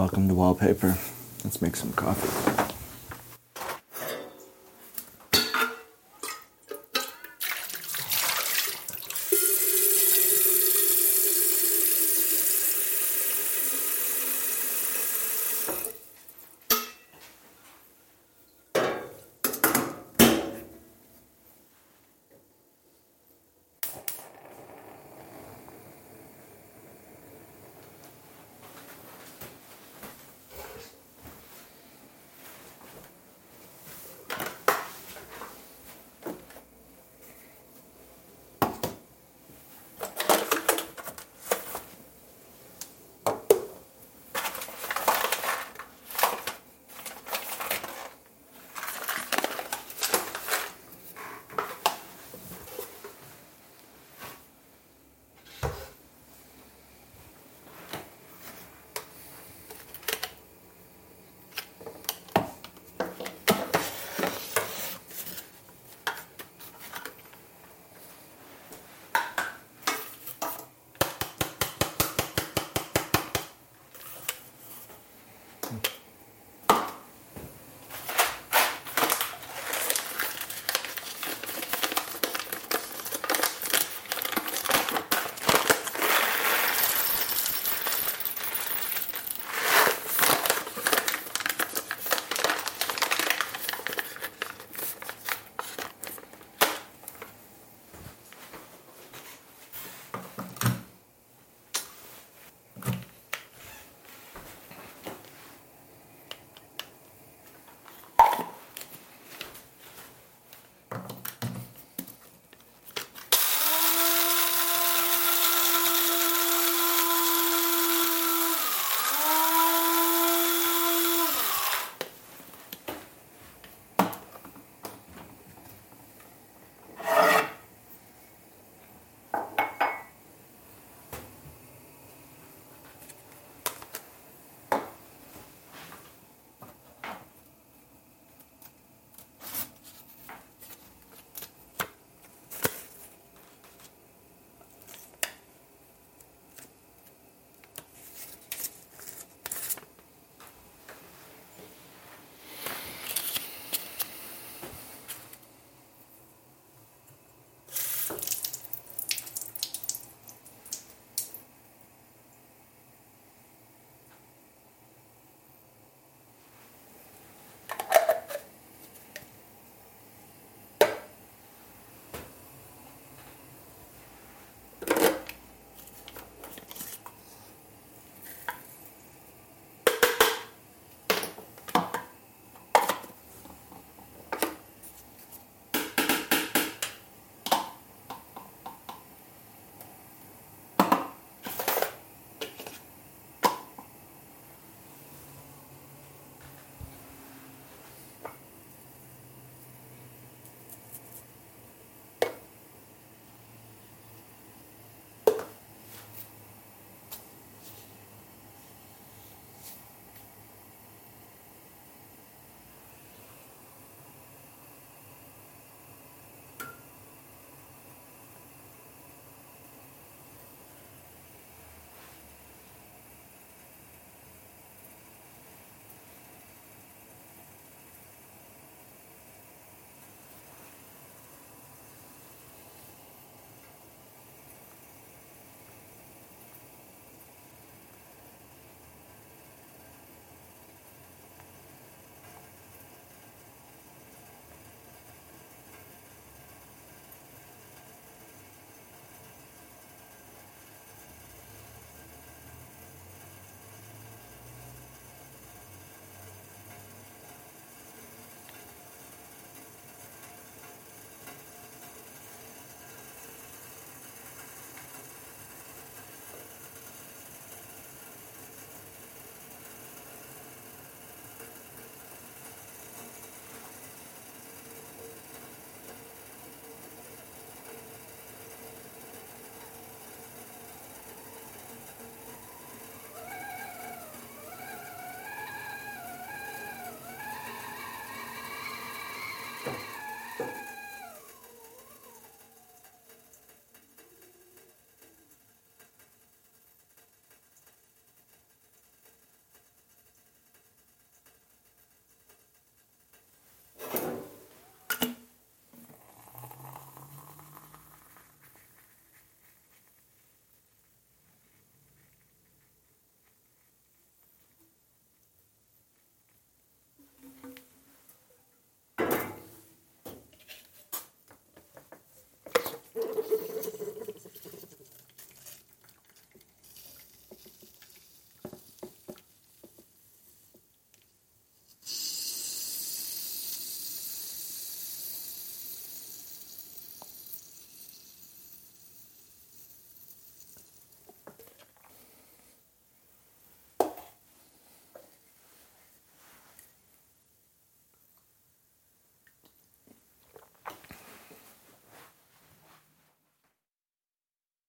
Welcome to Wallpaper. Let's make some coffee.